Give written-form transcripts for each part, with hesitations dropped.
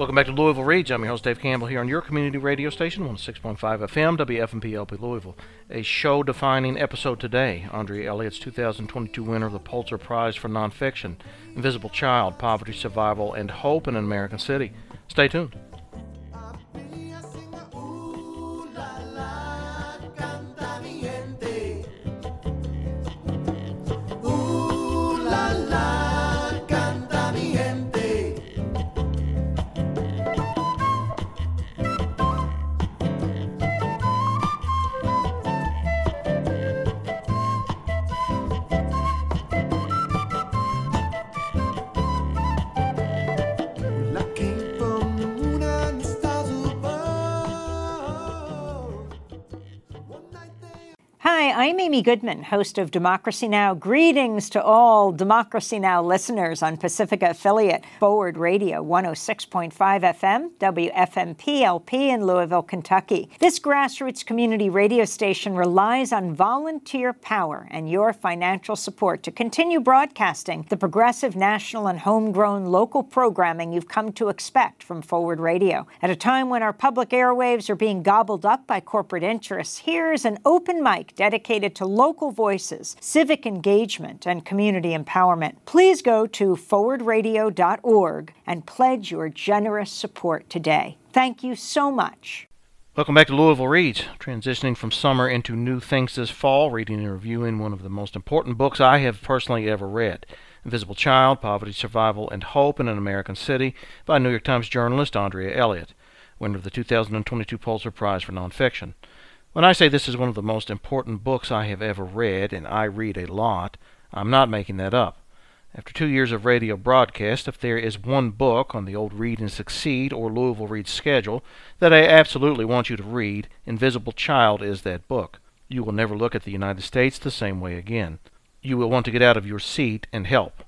Welcome back to Louisville Reads. I'm your host, Dave Campbell, here on your community radio station, 106.5 FM, WFMP LP Louisville. A show-defining episode today, Andre Elliott's 2022 winner of the Pulitzer Prize for Nonfiction, Invisible Child, Poverty, Survival, and Hope in an American City. Stay tuned. I'm Amy Goodman, host of Democracy Now! Greetings to all Democracy Now! Listeners on Pacifica affiliate Forward Radio 106.5 FM, WFMP LP in Louisville, Kentucky. This grassroots community radio station relies on volunteer power and your financial support to continue broadcasting the progressive national and homegrown local programming you've come to expect from Forward Radio. At a time when our public airwaves are being gobbled up by corporate interests, here's an open mic dedicated to local voices, civic engagement, and community empowerment. Please go to forwardradio.org and pledge your generous support today. Thank you so much. Welcome back to Louisville Reads, transitioning from summer into new things this fall, reading and reviewing one of the most important books I have personally ever read, Invisible Child, Poverty, Survival, and Hope in an American City by New York Times journalist Andrea Elliott, winner of the 2022 Pulitzer Prize for Nonfiction. When I say this is one of the most important books I have ever read, and I read a lot, I'm not making that up. After 2 years of radio broadcast, if there is one book on the old Read and Succeed or Louisville Read schedule that I absolutely want you to read, Invisible Child is that book. You will never look at the United States the same way again. You will want to get out of your seat and help.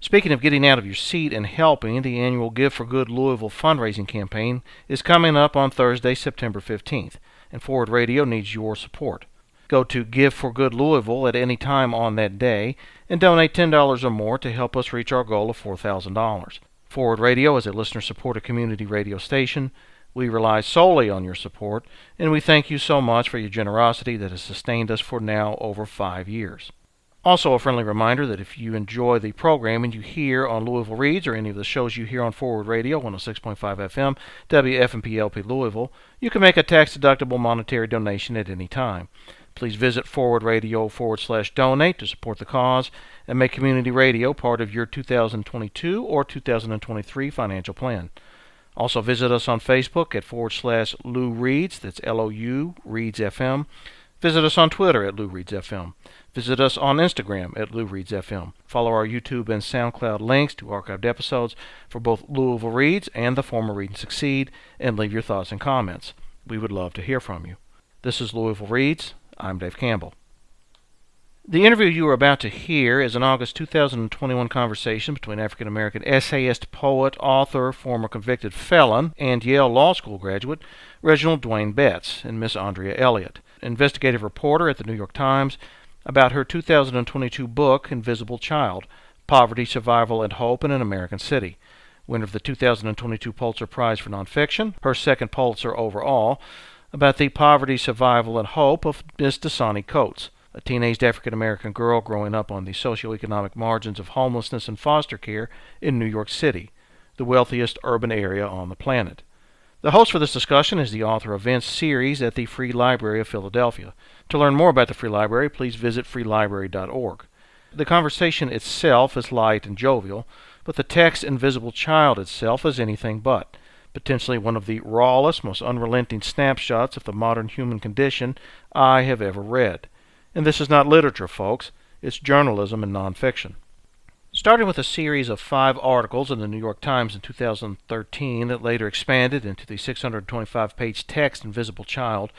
Speaking of getting out of your seat and helping, the annual Give for Good Louisville fundraising campaign is coming up on Thursday, September 15th. And Forward Radio needs your support. Go to Give for Good Louisville at any time on that day and donate $10 or more to help us reach our goal of $4,000. Forward Radio is a listener-supported community radio station. We rely solely on your support, and we thank you so much for your generosity that has sustained us for now over 5 years. Also, a friendly reminder that if you enjoy the programming you hear on Louisville Reads or any of the shows you hear on Forward Radio 106.5 FM, WFMP LP Louisville, you can make a tax-deductible monetary donation at any time. Please visit forwardradio.org/donate to support the cause and make community radio part of your 2022 or 2023 financial plan. Also, visit us on Facebook at /Lou Reads, that's LOU Reads FM. Visit us on Twitter at Lou Reads FM. Visit us on Instagram at Lou Reads FM. Follow our YouTube and SoundCloud links to archived episodes for both Louisville Reads and the former Read and Succeed, and leave your thoughts and comments. We would love to hear from you. This is Louisville Reads. I'm Dave Campbell. The interview you are about to hear is an August 2021 conversation between African-American essayist, poet, author, former convicted felon, and Yale Law School graduate Reginald Dwayne Betts and Miss Andrea Elliott, investigative reporter at the New York Times, about her 2022 book, Invisible Child, Poverty, Survival, and Hope in an American City. Winner of the 2022 Pulitzer Prize for Nonfiction, her second Pulitzer overall, about the poverty, survival, and hope of Miss Dasani Coates, a teenaged African-American girl growing up on the socioeconomic margins of homelessness and foster care in New York City, the wealthiest urban area on the planet. The host for this discussion is the author events series at the Free Library of Philadelphia. To learn more about the Free Library, please visit freelibrary.org. The conversation itself is light and jovial, but the text Invisible Child itself is anything but, potentially one of the rawest, most unrelenting snapshots of the modern human condition I have ever read. And this is not literature, folks. It's journalism and nonfiction. Starting with a series of 5 articles in the New York Times in 2013 that later expanded into the 625-page text Invisible Child,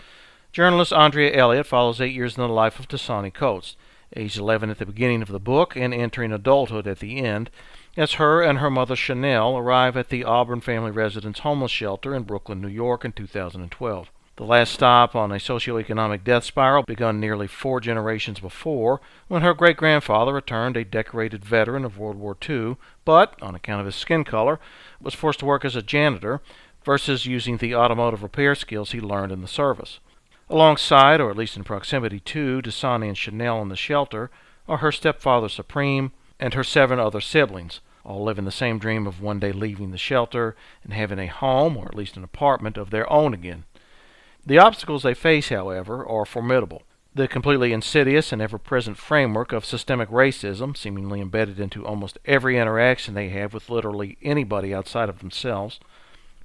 journalist Andrea Elliott follows 8 years in the life of Dasani Coates, age 11 at the beginning of the book and entering adulthood at the end, as her and her mother Chanel arrive at the Auburn family residence homeless shelter in Brooklyn, New York in 2012. the last stop on a socioeconomic death spiral begun nearly four generations before, when her great-grandfather returned a decorated veteran of World War II, but, on account of his skin color, was forced to work as a janitor versus using the automotive repair skills he learned in the service. Alongside, or at least in proximity to, Dasani and Chanel in the shelter are her stepfather Supreme and her 7 other siblings, all living the same dream of one day leaving the shelter and having a home, or at least an apartment, of their own again. The obstacles they face, however, are formidable. The completely insidious and ever-present framework of systemic racism, seemingly embedded into almost every interaction they have with literally anybody outside of themselves.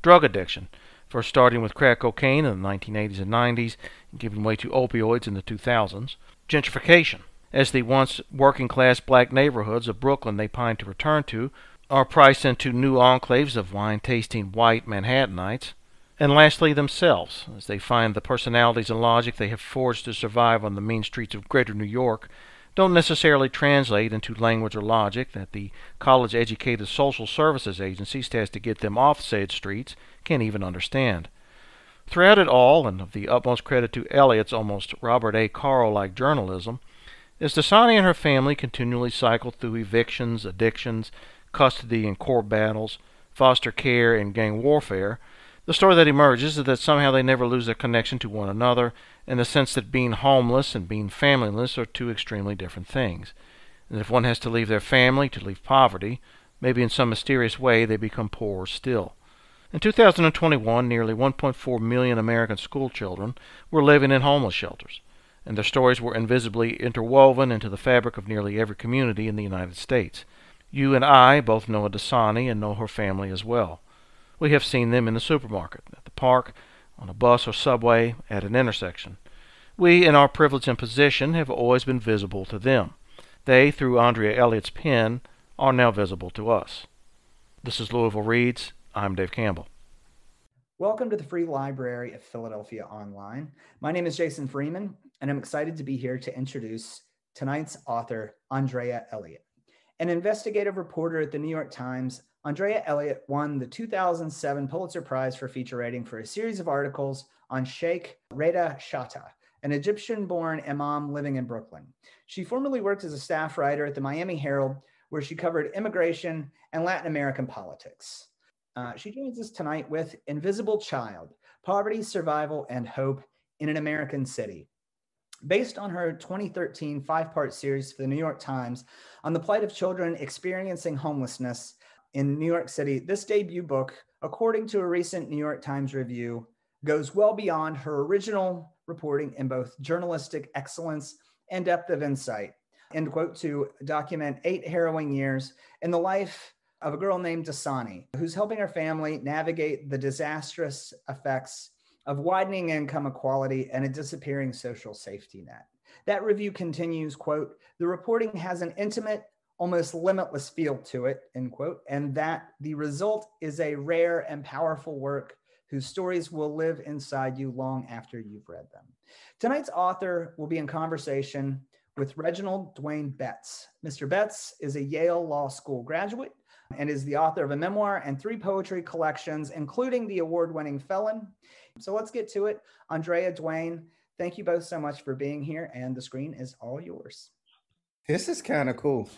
Drug addiction, first starting with crack cocaine in the 1980s and 90s, and giving way to opioids in the 2000s. Gentrification, as the once working-class black neighborhoods of Brooklyn they pine to return to are priced into new enclaves of wine-tasting white Manhattanites. And lastly, themselves, as they find the personalities and logic they have forged to survive on the mean streets of Greater New York don't necessarily translate into language or logic that the college-educated social services agencies tasked to get them off said streets can't even understand. Throughout it all, and of the utmost credit to Eliot's almost Robert A. Carl-like journalism, as Dasani and her family continually cycle through evictions, addictions, custody and court battles, foster care and gang warfare, the story that emerges is that somehow they never lose their connection to one another, in the sense that being homeless and being familyless are two extremely different things. And if one has to leave their family to leave poverty, maybe in some mysterious way they become poorer still. In 2021, nearly 1.4 million American schoolchildren were living in homeless shelters, and their stories were invisibly interwoven into the fabric of nearly every community in the United States. You and I both know a Dasani and know her family as well. We have seen them in the supermarket, at the park, on a bus or subway, at an intersection. We, in our privilege and position, have always been visible to them. They, through Andrea Elliott's pen, are now visible to us. This is Louisville Reads. I'm Dave Campbell. Welcome to the Free Library of Philadelphia Online. My name is Jason Freeman, and I'm excited to be here to introduce tonight's author, Andrea Elliott. An investigative reporter at the New York Times, Andrea Elliott won the 2007 Pulitzer Prize for feature writing for a series of articles on Sheikh Reda Shatta, an Egyptian-born imam living in Brooklyn. She formerly worked as a staff writer at the Miami Herald, where she covered immigration and Latin American politics. She joins us tonight with Invisible Child, Poverty, Survival, and Hope in an American City, based on her 2013 5-part series for the New York Times on the plight of children experiencing homelessness in New York City. This debut book, according to a recent New York Times review, goes well beyond her original reporting in both journalistic excellence and depth of insight, end quote, to document 8 harrowing years in the life of a girl named Dasani, who's helping her family navigate the disastrous effects of widening income equality and a disappearing social safety net. That review continues, quote, "The reporting has an intimate, almost limitless feel to it," end quote, "and that the result is a rare and powerful work whose stories will live inside you long after you've read them." Tonight's author will be in conversation with Reginald Dwayne Betts. Mr. Betts is a Yale Law School graduate and is the author of a memoir and 3 poetry collections, including the award-winning Felon. So let's get to it. Andrea, Dwayne, thank you both so much for being here, and the screen is all yours. This is kind of cool.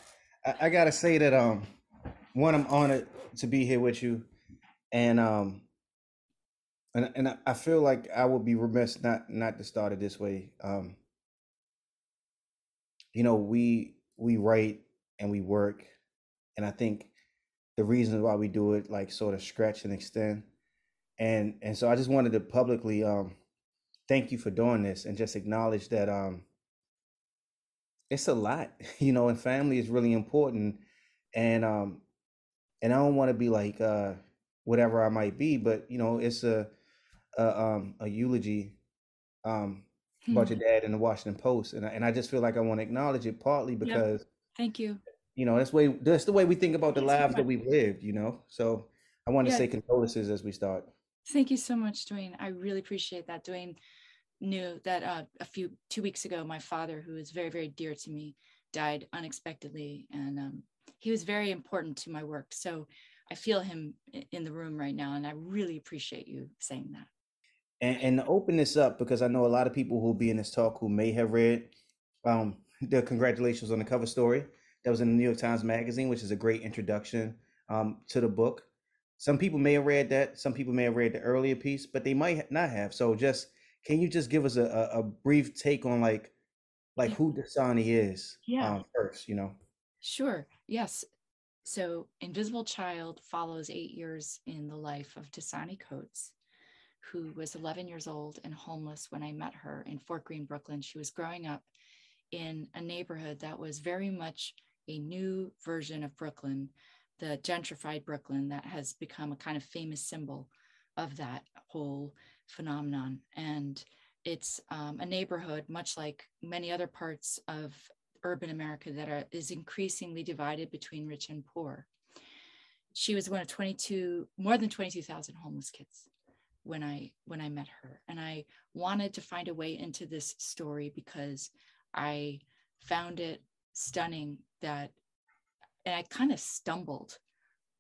I gotta say that one, I'm honored to be here with you, and I feel like I would be remiss not to start it this way. You know, we write and we work, and I think the reason why we do it, like, sort of stretch and extend, and so I just wanted to publicly thank you for doing this and just acknowledge that it's a lot, you know, and family is really important. And I don't want to be like whatever I might be, but, you know, it's a eulogy about your dad in the Washington Post. And I just feel like I want to acknowledge it, partly because, yep, thank you. You know, that's the way we think about the lives that we've lived, you know? So I want to say condolences as we start. Thank you so much, Dwayne. I really appreciate that. Dwayne knew that a few 2 weeks ago, my father, who is very, very dear to me, died unexpectedly, and he was very important to my work. So I feel him in the room right now, and I really appreciate you saying that. And to open this up, because I know a lot of people who will be in this talk who may have read the congratulations on the cover story that was in the New York Times Magazine, which is a great introduction to the book. Some people may have read that. Some people may have read the earlier piece, but they might not have. So just, can you just give us a brief take on like who Dasani is first, you know? Sure. Yes. So Invisible Child follows 8 years in the life of Dasani Coates, who was 11 years old and homeless when I met her in Fort Greene, Brooklyn. She was growing up in a neighborhood that was very much a new version of Brooklyn, the gentrified Brooklyn that has become a kind of famous symbol of that whole phenomenon. And it's a neighborhood, much like many other parts of urban America, that is increasingly divided between rich and poor. She was one of more than 22,000 homeless kids when I met her. And I wanted to find a way into this story because I found it stunning that, and I kind of stumbled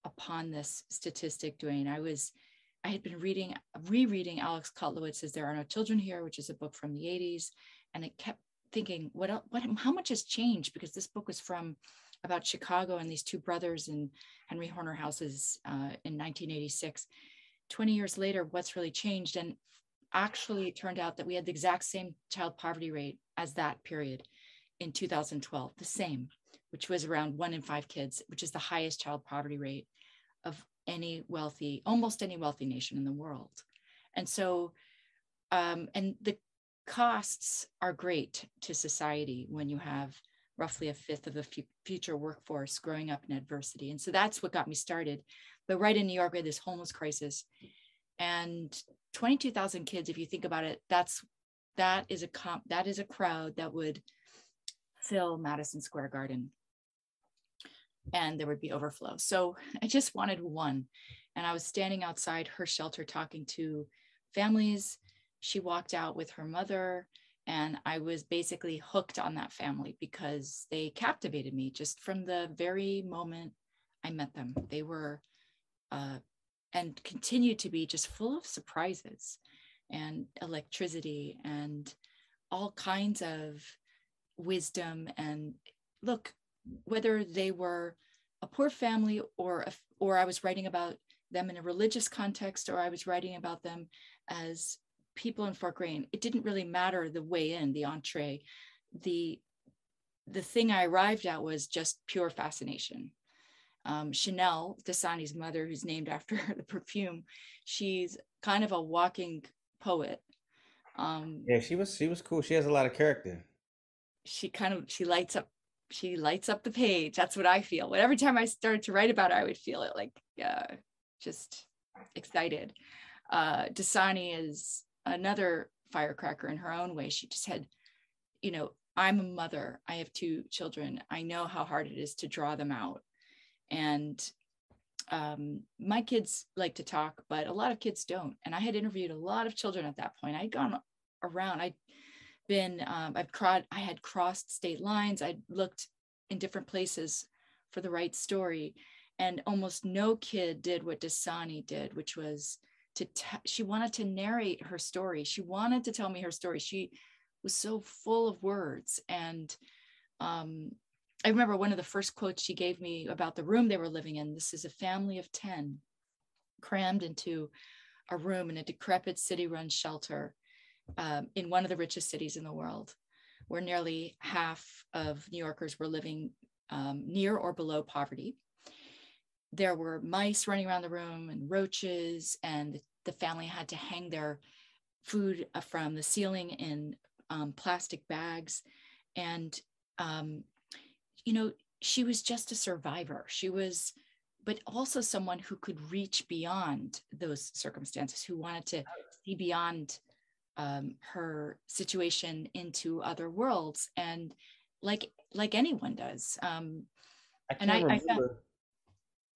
upon this statistic, Duane. I had been rereading Alex Kotlowitz's There Are No Children Here, which is a book from the 80s. And I kept thinking, how much has changed? Because this book was from about Chicago and these two brothers in Henry Horner houses in 1986. 20 years later, what's really changed? And actually, it turned out that we had the exact same child poverty rate as that period in 2012, the same, which was around 1 in 5 kids, which is the highest child poverty rate of almost any wealthy nation in the world. And so, and the costs are great to society when you have roughly a fifth of the future workforce growing up in adversity. And so that's what got me started. But right in New York, we had this homeless crisis, and 22,000 kids, if you think about it, that is a crowd that would fill Madison Square Garden, and there would be overflow. So I just wanted one. And I was standing outside her shelter talking to families. She walked out with her mother, and I was basically hooked on that family because they captivated me just from the very moment I met them. They were and continue to be just full of surprises and electricity and all kinds of wisdom. And look, whether they were a poor family or I was writing about them in a religious context, or I was writing about them as people in Fort Greene, it didn't really matter the way in, the entree. The thing I arrived at was just pure fascination. Chanel, Dasani's mother, who's named after the perfume, she's kind of a walking poet. Yeah, she was cool. She has a lot of character. She lights up the page. That's what I feel. Every time I started to write about her, I would feel it, like just excited. Dasani is another firecracker in her own way. She just had, I'm a mother. I have 2 children. I know how hard it is to draw them out. And my kids like to talk, but a lot of kids don't. And I had interviewed a lot of children at that point. I'd gone around. I had crossed state lines. I'd looked in different places for the right story, and almost no kid did what Dasani did, which was she wanted to narrate her story. She wanted to tell me her story. She was so full of words. And I remember one of the first quotes she gave me about the room they were living in. This is a family of 10 crammed into a room in a decrepit city-run shelter in one of the richest cities in the world, where nearly half of New Yorkers were living near or below poverty. There were mice running around the room and roaches, and the family had to hang their food from the ceiling in plastic bags. And she was just a survivor. She was, but also someone who could reach beyond those circumstances, who wanted to see beyond her situation into other worlds, and like anyone does.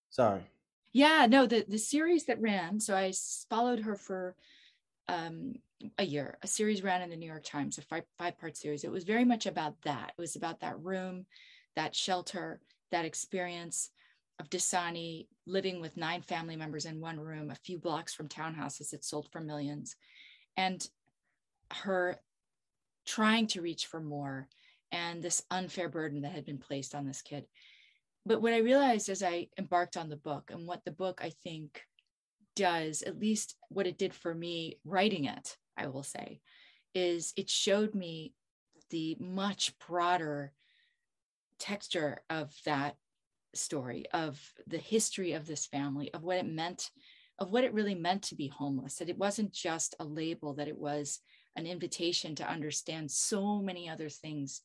Sorry. Yeah, no, the series that ran, so I followed her for a year. A series ran in the New York Times, a 5-part series. It was very much about that. It was about that room, that shelter, that experience of Dasani living with 9 family members in one room, a few blocks from townhouses that sold for millions, and her trying to reach for more and this unfair burden that had been placed on this kid. But what I realized as I embarked on the book, and what the book I think does, at least what it did for me writing it, I will say, is it showed me the much broader texture of that story, of the history of this family, of what it meant, of what it really meant to be homeless, that it wasn't just a label, that it was an invitation to understand so many other things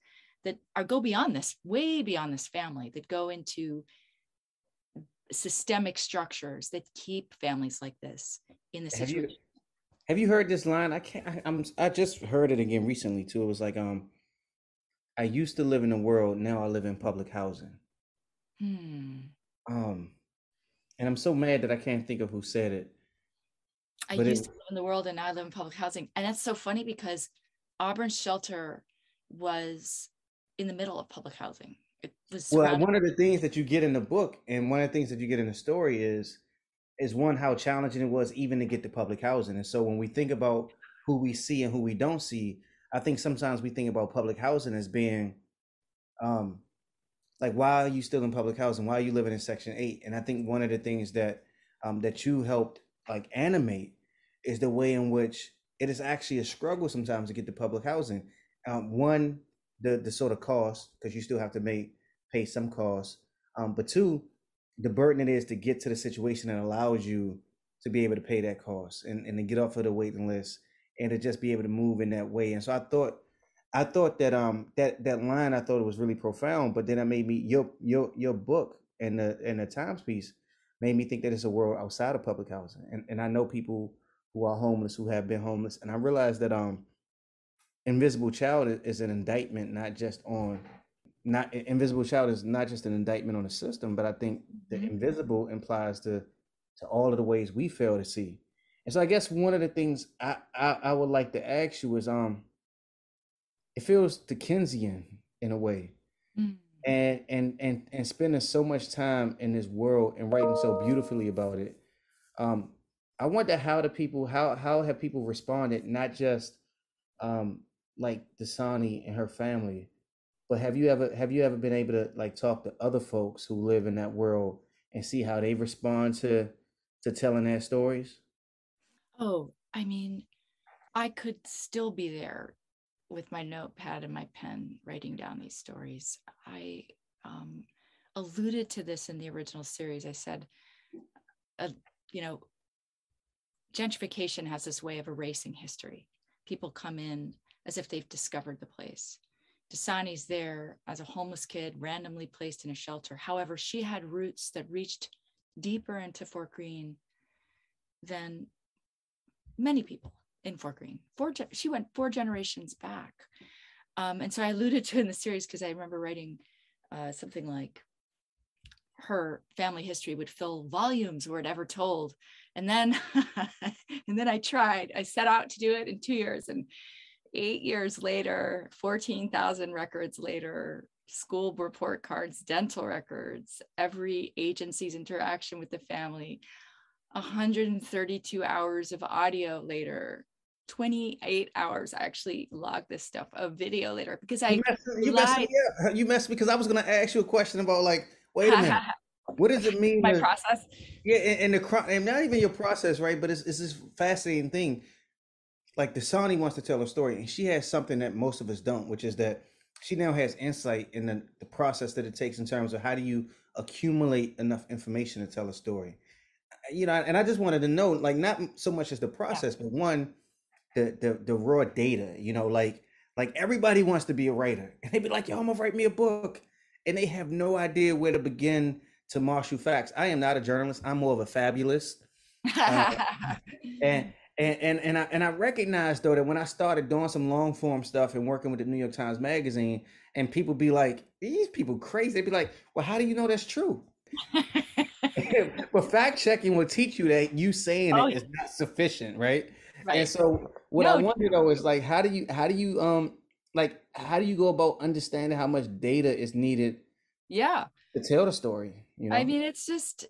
that go beyond this, way beyond this family, that go into systemic structures that keep families like this in the situation. Have you heard this line? I just heard it again recently too. It was like, I used to live in the world, now I live in public housing. And I'm so mad that I can't think of who said it. I used to live in the world and now I live in public housing. And that's so funny because Auburn Shelter was in the middle of public housing. It was one of the things that you get in the book, and one of the things that you get in the story is one, how challenging it was even to get to public housing. And so when we think about who we see and who we don't see, I think sometimes we think about public housing as being like, why are you still in public housing? Why are you living in Section 8? And I think one of the things that that you helped like animate is the way in which it is actually a struggle sometimes to get to public housing. One, the sort of cost, because you still have to pay some costs. But two, the burden it is to get to the situation that allows you to be able to pay that cost and to get off of the waiting list and to just be able to move in that way. And so I thought that that line, I thought it was really profound, but then it made me, your book and the Times piece made me think that it's a world outside of public housing. And I know people who are homeless, who have been homeless. And I realized that Invisible Child is an indictment, Invisible Child is not just an indictment on the system, but I think the invisible implies to all of the ways we fail to see. And so I guess one of the things I would like to ask you is, it feels Dickensian in a way, and spending so much time in this world and writing so beautifully about it. I wonder how have people responded, not just like Dasani and her family, but have you ever been able to like talk to other folks who live in that world and see how they respond to telling their stories? Oh, I mean, I could still be there with my notepad and my pen writing down these stories. I alluded to this in the original series. I said, gentrification has this way of erasing history. People come in as if they've discovered the place. Dasani's there as a homeless kid, randomly placed in a shelter. However, she had roots that reached deeper into Fort Greene than many people in Fort Greene. She went 4 generations back. And so I alluded to in the series, because I remember writing something like, her family history would fill volumes were it ever told. And then, I set out to do it in 2 years, and 8 years later, 14,000 records later, school report cards, dental records, every agency's interaction with the family, 132 hours of audio later, 28 hours, I actually logged this stuff, of video later, because you messed me, because I was going to ask you a question about like, wait a minute, what does it mean? My process? Yeah, and not even your process, right? But it's this fascinating thing. Like Dasani wants to tell her story, and she has something that most of us don't, which is that she now has insight in the process that it takes in terms of how do you accumulate enough information to tell a story. You know, and I just wanted to know, like, not so much as the process, but one, the raw data. You know, like everybody wants to be a writer, and they'd be like, "Yo, I'm gonna write me a book," and they have no idea where to begin to marshal facts. I am not a journalist; I'm more of a fabulist, And I recognize though that when I started doing some long form stuff and working with the New York Times Magazine, and people be like, these people crazy. They'd be like, well, how do you know that's true? But fact checking will teach you that you saying is not sufficient, right? And so I wonder though is like, how do you go about understanding how much data is needed to tell the story? You know? I mean, it's just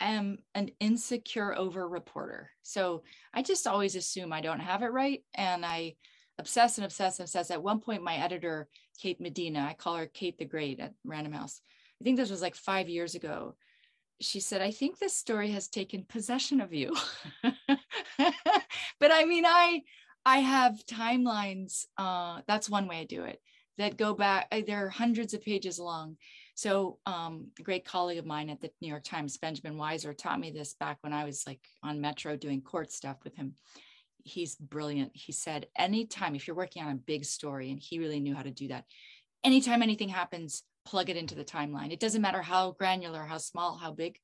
am an insecure over reporter. So I just always assume I don't have it right. And I obsess and obsess and obsess. At one point, my editor, Kate Medina, I call her Kate the Great at Random House. I think this was like 5 years ago. She said, I think this story has taken possession of you. But I mean, I have timelines. That's one way I do it, that go back. They're hundreds of pages long. So a great colleague of mine at the New York Times, Benjamin Weiser, taught me this back when I was like on Metro doing court stuff with him. He's brilliant. He said, anytime, if you're working on a big story, and he really knew how to do that, anytime anything happens, plug it into the timeline. It doesn't matter how granular, how small, how big,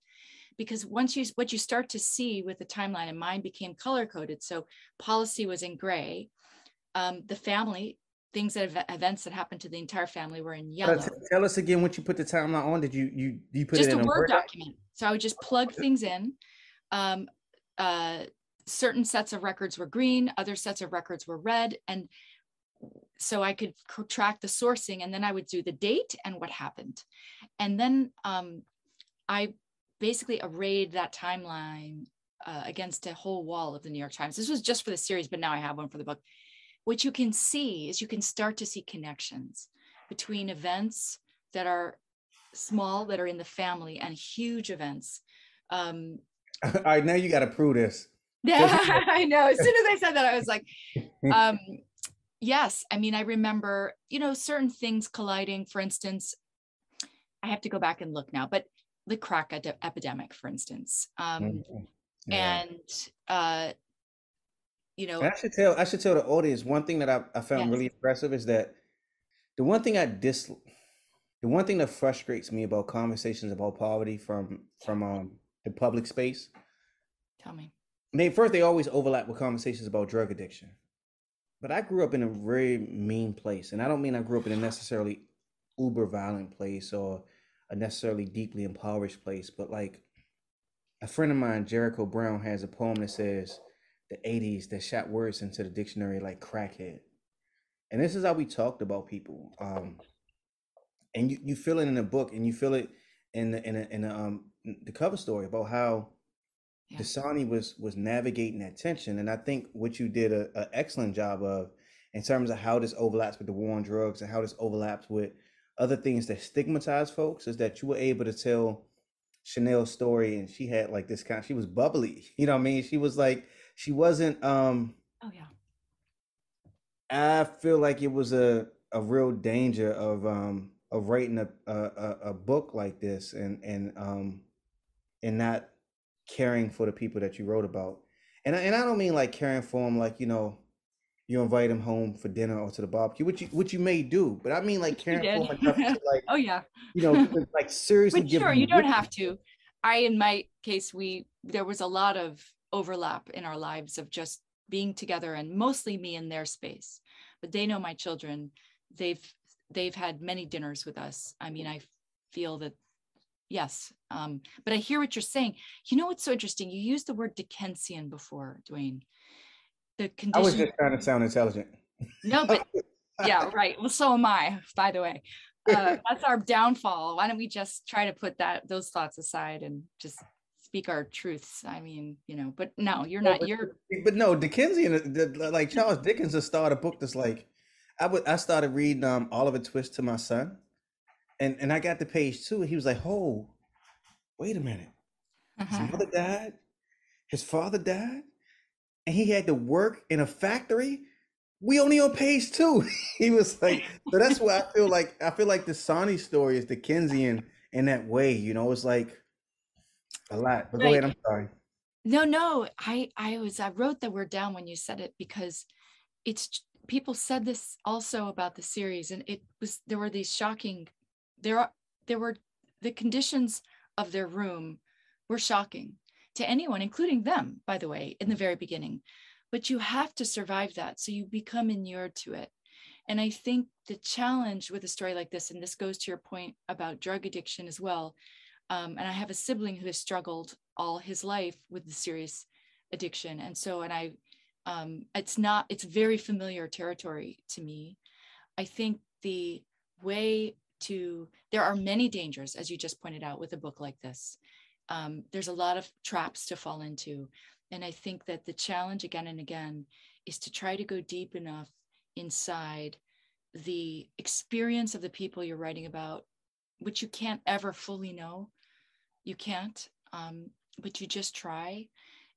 because once you, what you start to see with the timeline, and mine became color coded. So policy was in gray. The family, things that events that happened to the entire family were in yellow. Tell us again, once you put the timeline on, did you put just it in a Word document? So I would just plug things in. Certain sets of records were green, other sets of records were red. And so I could track the sourcing, and then I would do the date and what happened. And then I basically arrayed that timeline against a whole wall of the New York Times. This was just for the series, but now I have one for the book. What you can see is you can start to see connections between events that are small, that are in the family, and huge events. All right, now you got to prove this. Yeah, I know. As soon as I said that, I was like, yes. I mean, I remember, certain things colliding. For instance, I have to go back and look now, but the crack epidemic, for instance, yeah. And, I should tell the audience one thing that I found really impressive is that the one thing that frustrates me about conversations about poverty from the public space. Tell me. They always overlap with conversations about drug addiction. But I grew up in a very mean place. And I don't mean I grew up in a necessarily uber violent place or a necessarily deeply impoverished place. But like a friend of mine, Jericho Brown, has a poem that says the 80s that shot words into the dictionary like crackhead. And this is how we talked about people. And you feel it in the book, and you feel it in the cover story about how Dasani was navigating that tension. And I think what you did an excellent job of in terms of how this overlaps with the war on drugs and how this overlaps with other things that stigmatize folks is that you were able to tell Chanel's story, and she had like this she was bubbly, you know what I mean? She was like, she wasn't, I feel like it was a real danger of writing a book like this and not caring for the people that you wrote about. And I don't mean like caring for them, like, you invite them home for dinner or to the barbecue, which you may do, but I mean like caring for them enough to like, like seriously. But sure, you don't have to. In my case, there was a lot of overlap in our lives of just being together, and mostly me in their space, but they know my children. They've had many dinners with us. I mean, I feel that yes. But I hear what you're saying. You know what's so interesting? You used the word Dickensian before, Dwayne. The condition. I was just trying to sound intelligent. No, but yeah, right. Well, so am I, by the way. That's our downfall. Why don't we just try to put those thoughts aside and just speak our truths? I mean, but no, you're not. But no, Dickensian, like Charles Dickens has started a book that's like, I started reading Oliver Twist to my son. And I got to page 2. He was like, oh, wait a minute. His mother died. His father died. And he had to work in a factory. We only on page 2. He was like, so that's why I feel like the Dasani story is Dickensian in that way. It's like a lot. But go ahead. I'm sorry. No. I wrote the word down when you said it, because people said this also about the series. And the conditions of their room were shocking to anyone, including them, by the way, in the very beginning. But you have to survive that, so you become inured to it. And I think the challenge with a story like this, and this goes to your point about drug addiction as well, and I have a sibling who has struggled all his life with the serious addiction. And so, it's very familiar territory to me. I think there are many dangers, as you just pointed out, with a book like this. there's a lot of traps to fall into. And I think that the challenge again and again is to try to go deep enough inside the experience of the people you're writing about, which you can't ever fully know. You can't, but you just try,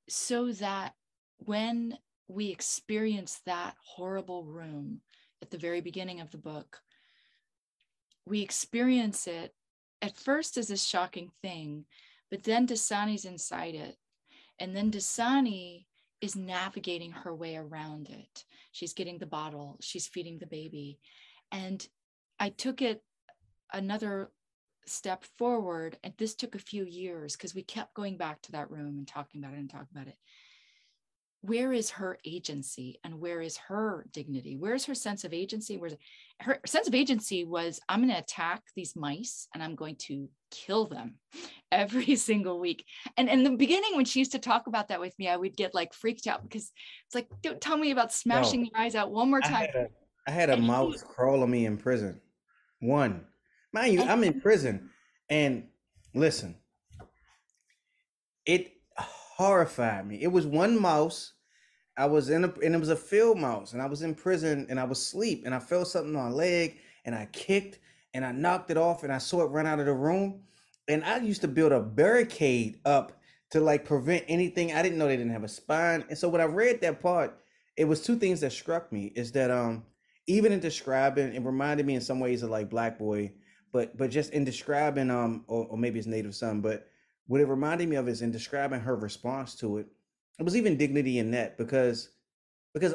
so that when we experience that horrible room at the very beginning of the book, we experience it at first as this shocking thing, but then Dasani's inside it. And then Dasani is navigating her way around it. She's getting the bottle, she's feeding the baby. And I took it another step forward, and this took a few years because we kept going back to that room and talking about it and talking about it. Where is her agency and where is her dignity? Where's her sense of agency? Where's her sense of agency was, I'm going to attack these mice and I'm going to kill them every single week. And in the beginning, when she used to talk about that with me, I would get like freaked out because it's like, don't tell me about smashing your eyes out one more time. I had a mouse crawl on me in prison. One, mind you, I'm in prison. And listen, it horrified me. It was one mouse. I was in and it was a field mouse, and I was in prison, and I was asleep, and I felt something on my leg, and I kicked, and I knocked it off, and I saw it run out of the room. And I used to build a barricade up to like prevent anything. I didn't know they didn't have a spine. And so when I read that part, it was two things that struck me, is that even in describing, it reminded me in some ways of like Black Boy, but just in describing or maybe it's Native Son, but what it reminded me of is in describing her response to it. It was even dignity in that, because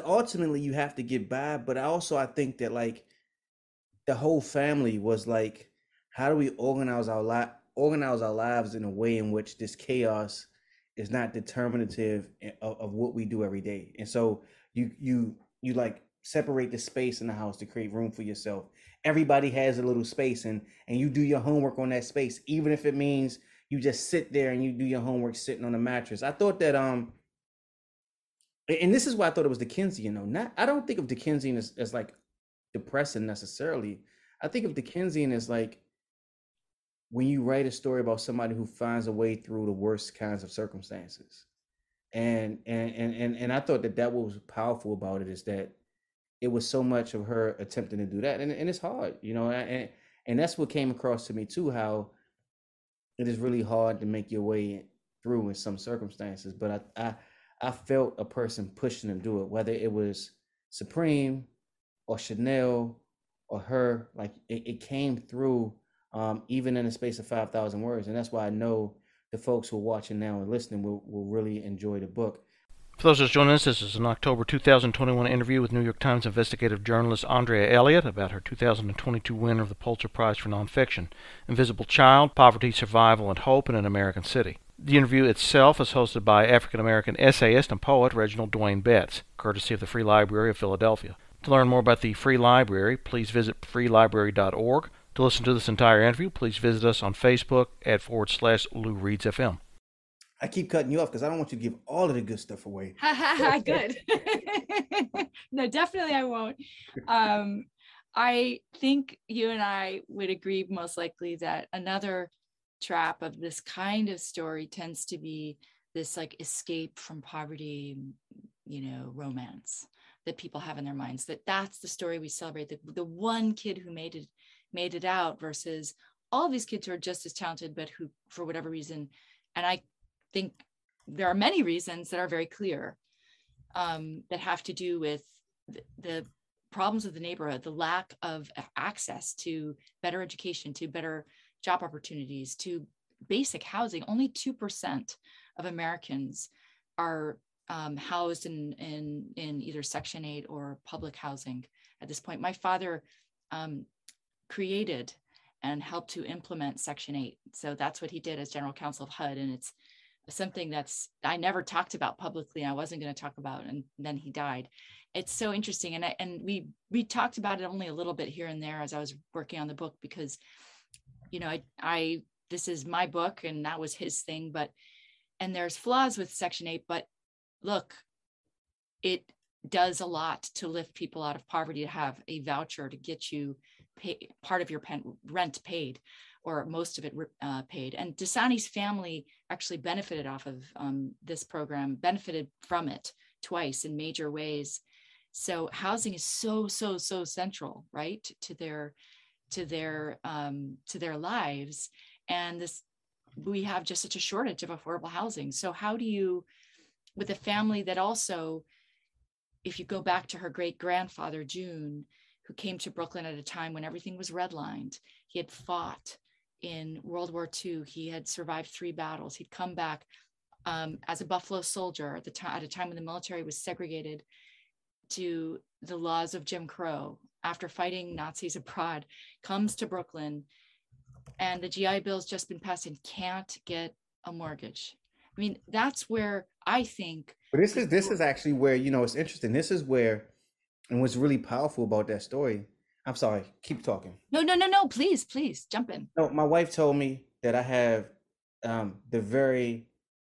ultimately you have to get by. But I think that like the whole family was like, how do we organize our lives in a way in which this chaos is not determinative of what we do every day? And so you like separate the space in the house to create room for yourself. Everybody has a little space, and you do your homework on that space, even if it means you just sit there and you do your homework sitting on the mattress. I thought that, and this is why I thought it was Dickensian, though. I don't think of Dickensian as like depressing necessarily. I think of Dickensian as like when you write a story about somebody who finds a way through the worst kinds of circumstances. And I thought that what was powerful about it is that it was so much of her attempting to do that. And it's hard, you know, and that's what came across to me too, how it is really hard to make your way through in some circumstances, but I felt a person pushing them to do it, whether it was Supreme or Chanel or her, like it came through even in a space of 5,000 words. And that's why I know the folks who are watching now and listening will really enjoy the book. For those who are joining us, this is an October 2021 interview with New York Times investigative journalist Andrea Elliott about her 2022 winner of the Pulitzer Prize for Nonfiction, Invisible Child, Poverty, Survival, and Hope in an American City. The interview itself is hosted by African-American essayist and poet Reginald Duane Betts, courtesy of the Free Library of Philadelphia. To learn more about the Free Library, please visit freelibrary.org. To listen to this entire interview, please visit us on Facebook at /LouReedsFM. I keep cutting you off because I don't want you to give all of the good stuff away. Good. No, definitely I won't. I think you and I would agree most likely that another trap of this kind of story tends to be this like escape from poverty, you know, romance that people have in their minds, that's the story we celebrate, the one kid who made it out versus all these kids who are just as talented, but who, for whatever reason, and I think there are many reasons that are very clear, that have to do with the problems of the neighborhood, the lack of access to better education, to better job opportunities, to basic housing. Only 2% of Americans are housed in either Section 8 or public housing at this point. My father created and helped to implement Section 8. So that's what he did as general counsel of HUD. And it's something that's I never talked about publicly, and I wasn't going to talk about, and then he died. It's so interesting, and we talked about it only a little bit here and there as I was working on the book, because you know I this is my book and that was his thing, and there's flaws with Section 8, but look, it does a lot to lift people out of poverty, to have a voucher to get you pay part of your rent paid, or most of it paid. And Dasani's family actually benefited off of this program, benefited from it twice in major ways. So housing is so central, right, to their lives. And this, we have just such a shortage of affordable housing. So how do you, with a family that also, if you go back to her great grandfather, June, who came to Brooklyn at a time when everything was redlined, he had fought in World War II. He had survived 3 battles. He'd come back as a Buffalo soldier at a time when the military was segregated to the laws of Jim Crow. After fighting Nazis abroad, comes to Brooklyn, and the GI Bill's just been passed and can't get a mortgage. I mean, that's where I think. But this is actually where, you know, it's interesting. This is where, and what's really powerful about that story. I'm sorry, keep talking. No. Please jump in. No, my wife told me that I have the very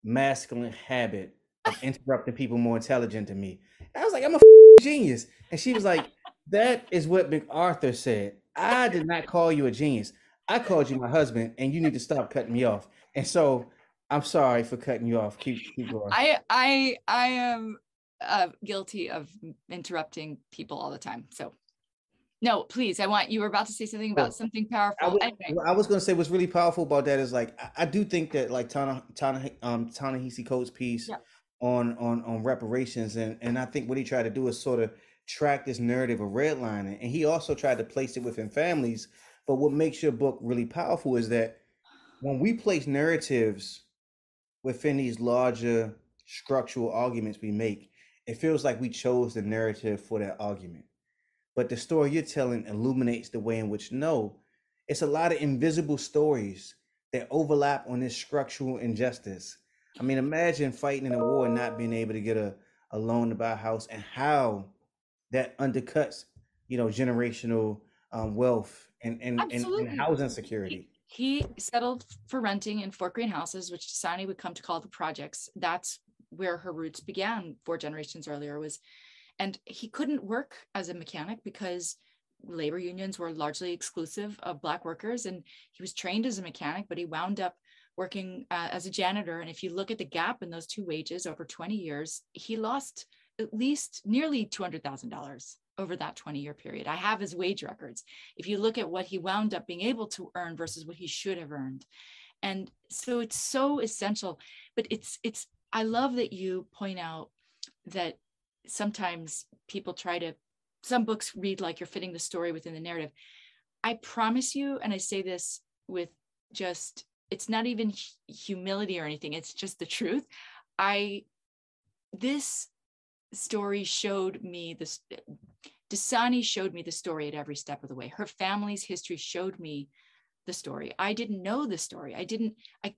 masculine habit of interrupting people more intelligent than me. And I was like, I'm a genius. And she was like, that is what MacArthur said. I did not call you a genius. I called you my husband, and you need to stop cutting me off. And so I'm sorry for cutting you off. Keep going. I am guilty of interrupting people all the time. So no, please. You were about to say something about something powerful. I was going to say what's really powerful about that is like, I do think that like Ta-Nehisi Coates' piece on reparations. And I think what he tried to do is sort of track this narrative of redlining. And he also tried to place it within families. But what makes your book really powerful is that when we place narratives within these larger structural arguments we make, it feels like we chose the narrative for that argument. But the story you're telling illuminates the way in which, no, it's a lot of invisible stories that overlap on this structural injustice. I mean, imagine fighting in a war and not being able to get a loan to buy a house, and how that undercuts, you know, generational wealth and housing security. He settled for renting in Fort Greene houses, which Dasani would come to call the projects. That's where her roots began 4 generations earlier. And he couldn't work as a mechanic because labor unions were largely exclusive of Black workers. And he was trained as a mechanic, but he wound up working as a janitor. And if you look at the gap in those 2 wages over 20 years, he lost at least nearly $200,000 over that 20-year period. I have his wage records. If you look at what he wound up being able to earn versus what he should have earned. And so it's so essential, but it's I love that you point out that sometimes people some books read like you're fitting the story within the narrative. I promise you, and I say this with just, it's not even humility or anything, it's just the truth. Dasani showed me the story at every step of the way. Her family's history showed me the story. I didn't know the story. I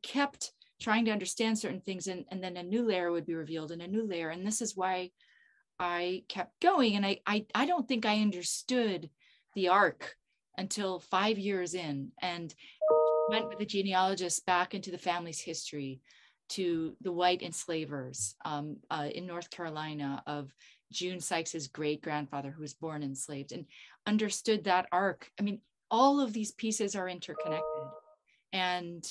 kept trying to understand certain things, and then a new layer would be revealed and a new layer. And this is why I kept going. And I don't think I understood the arc until 5 years in, and went with the genealogist back into the family's history, to the white enslavers in North Carolina, of June Sykes's great grandfather who was born enslaved, and understood that arc. I mean, all of these pieces are interconnected, and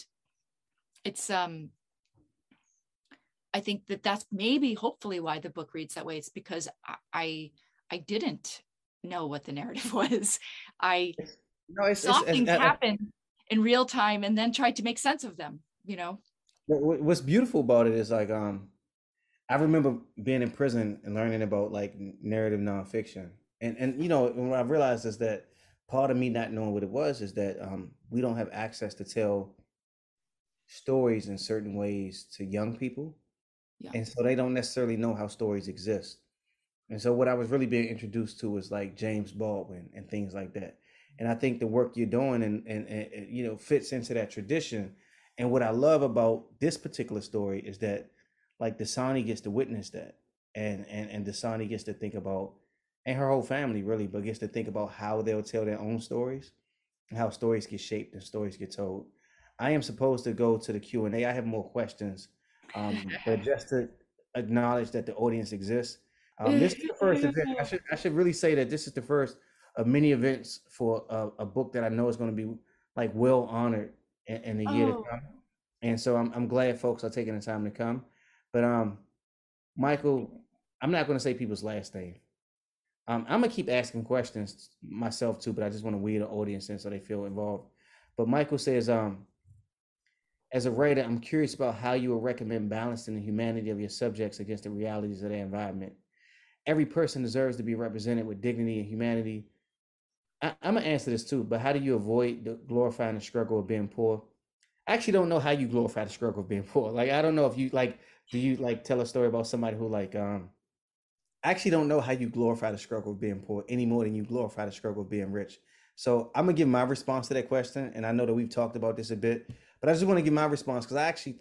it's I think that's maybe hopefully why the book reads that way. It's because I didn't know what the narrative was. Things happen in real time and then tried to make sense of them, you know? What's beautiful about it is like, I remember being in prison and learning about like narrative nonfiction, and you know, what I realized is that part of me not knowing what it was is that we don't have access to tell stories in certain ways to young people, and so they don't necessarily know how stories exist. And so what I was really being introduced to was like James Baldwin and things like that. And I think the work you're doing and you know fits into that tradition. And what I love about this particular story is that like Dasani gets to witness that, and Dasani gets to think about, and her whole family really, but gets to think about how they'll tell their own stories and how stories get shaped and stories get told. I am supposed to go to the Q&A. I have more questions, but just to acknowledge that the audience exists. This is the first event. I should really say that this is the first of many events for a book that I know is going to be like well honored in the year to come. And so I'm glad folks are taking the time to come. But Michael, I'm not going to say people's last name. I'm going to keep asking questions myself too, but I just want to weed the audience in so they feel involved. But Michael says, as a writer, I'm curious about how you would recommend balancing the humanity of your subjects against the realities of their environment. Every person deserves to be represented with dignity and humanity. I'm going to answer this too, but how do you avoid glorifying the struggle of being poor? I actually don't know how you glorify the struggle of being poor. Like, I don't know if you like, do you like tell a story about somebody who like, I actually don't know how you glorify the struggle of being poor any more than you glorify the struggle of being rich. So I'm gonna give my response to that question. And I know that we've talked about this a bit, but I just wanna give my response because I actually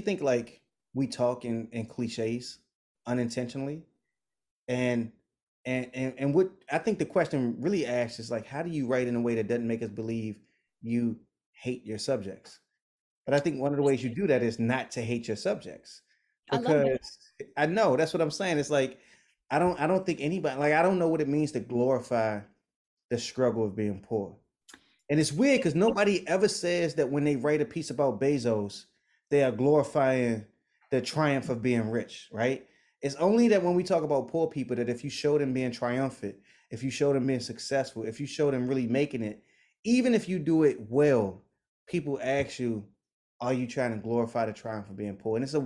think like we talk in cliches unintentionally. And what I think the question really asks is like, how do you write in a way that doesn't make us believe you hate your subjects? But I think one of the ways you do that is not to hate your subjects. Because I know that's what I'm saying. It's like I don't think anybody like I don't know what it means to glorify the struggle of being poor. And it's weird because nobody ever says that when they write a piece about Bezos, they are glorifying the triumph of being rich, right? It's only that when we talk about poor people that if you show them being triumphant, if you show them being successful, if you show them really making it, even if you do it well, people ask you, are you trying to glorify the triumph of being poor? And it's a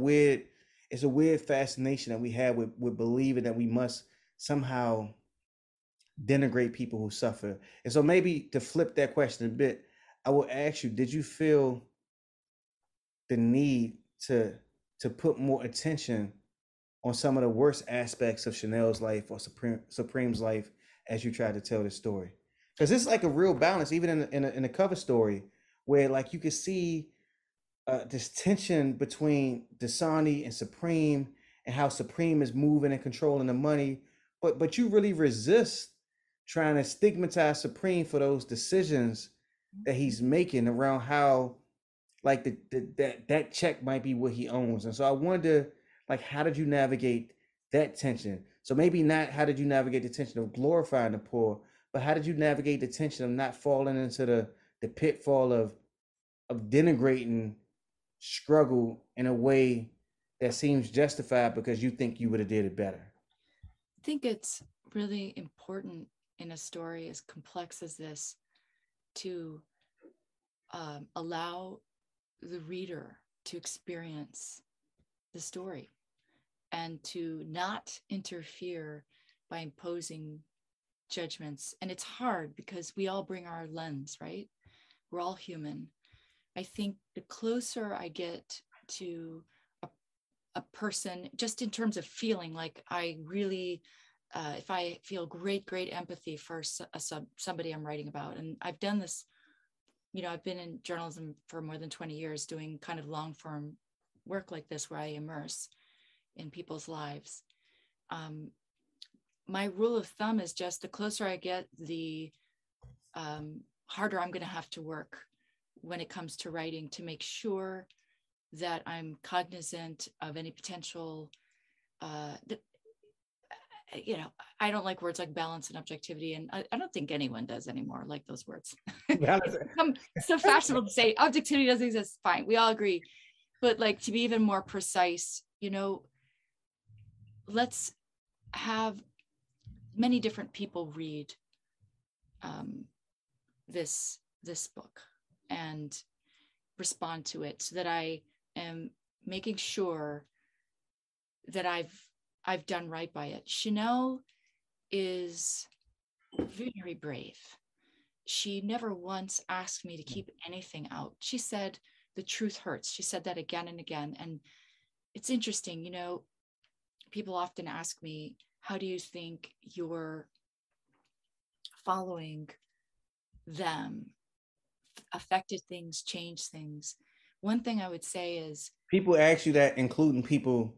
weird fascination that we have with believing that we must somehow denigrate people who suffer. And so maybe to flip that question a bit, I will ask you, did you feel the need to put more attention on some of the worst aspects of Chanel's life or Supreme's life as you tried to tell this story? Because it's like a real balance, even in a cover story where like you could see this tension between Dasani and Supreme and how Supreme is moving and controlling the money, but you really resist trying to stigmatize Supreme for those decisions that he's making around how like that check might be what he owns. And so I wonder, like, how did you navigate that tension? So maybe not how did you navigate the tension of glorifying the poor, but how did you navigate the tension of not falling into the pitfall of denigrating struggle in a way that seems justified because you think you would have did it better? I think it's really important in a story as complex as this to allow the reader to experience the story and to not interfere by imposing judgments. And it's hard because we all bring our lens, right? We're all human. I think the closer I get to a person, just in terms of feeling, like I really, if I feel great empathy for somebody I'm writing about, and I've done this, you know, I've been in journalism for more than 20 years doing kind of long form work like this where I immerse in people's lives. My rule of thumb is just the closer I get, the harder I'm going to have to work when it comes to writing to make sure that I'm cognizant of any potential, you know, I don't like words like balance and objectivity. And I don't think anyone does anymore, like those words. It's so fashionable to say objectivity doesn't exist. Fine, we all agree. But like to be even more precise, you know, let's have many different people read this book and respond to it so that I am making sure that I've done right by it. Chanel is very brave. She never once asked me to keep anything out. She said, the truth hurts. She said that again and again. And it's interesting, you know, people often ask me, how do you think you're following them affected things, changed things? One thing I would say is people ask you that, including people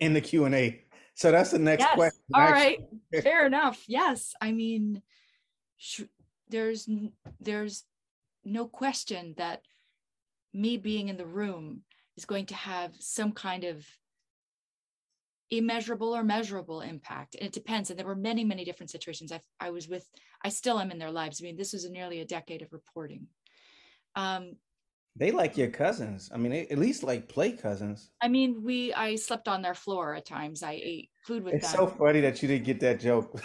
in the Q&A. So that's the next question. All right. Fair enough. Yes. I mean, there's no question that me being in the room is going to have some kind of immeasurable or measurable impact. And it depends. And there were many, many different situations I was with, I still am in their lives. I mean, this was nearly a decade of reporting. They like your cousins. I mean, at least like play cousins. I mean, I slept on their floor at times. I ate food with them. It's so funny that you didn't get that joke.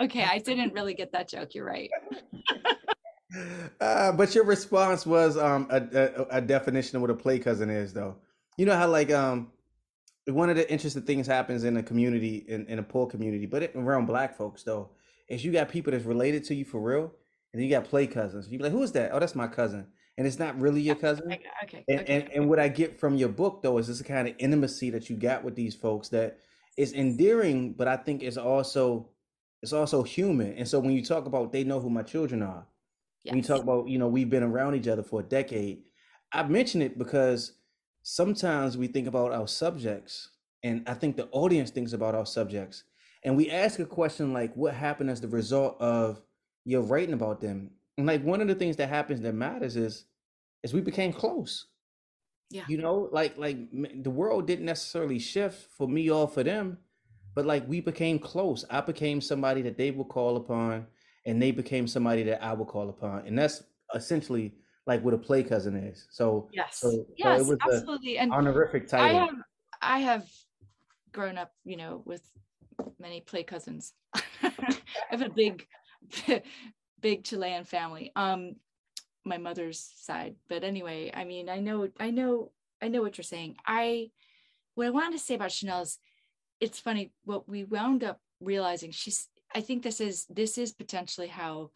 Okay, I didn't really get that joke. You're right. But your response was a definition of what a play cousin is, though. You know how like one of the interesting things happens in a community, in a poor community, but around Black folks, though, is you got people that's related to you for real. And you got play cousins. You be like, who is that? Oh, that's my cousin. And it's not really your cousin. Okay. And what I get from your book, though, is this kind of intimacy that you got with these folks that is endearing, but I think it's also human. And so when you talk about they know who my children are, yes. When you talk about, you know, we've been around each other for a decade, I mention it because sometimes we think about our subjects, and I think the audience thinks about our subjects. And we ask a question like, what happened as the result of you're writing about them? And like one of the things that happens that matters is we became close. Yeah. You know, like the world didn't necessarily shift for me or for them, but like we became close. I became somebody that they would call upon, and they became somebody that I would call upon. And that's essentially like what a play cousin is. So yes, so it was absolutely an honorific title. I have grown up, you know, with many play cousins. I have a big Chilean family, my mother's side. But anyway, I mean, I know what you're saying. What I wanted to say about Chanel is, it's funny what we wound up realizing. I think this is potentially how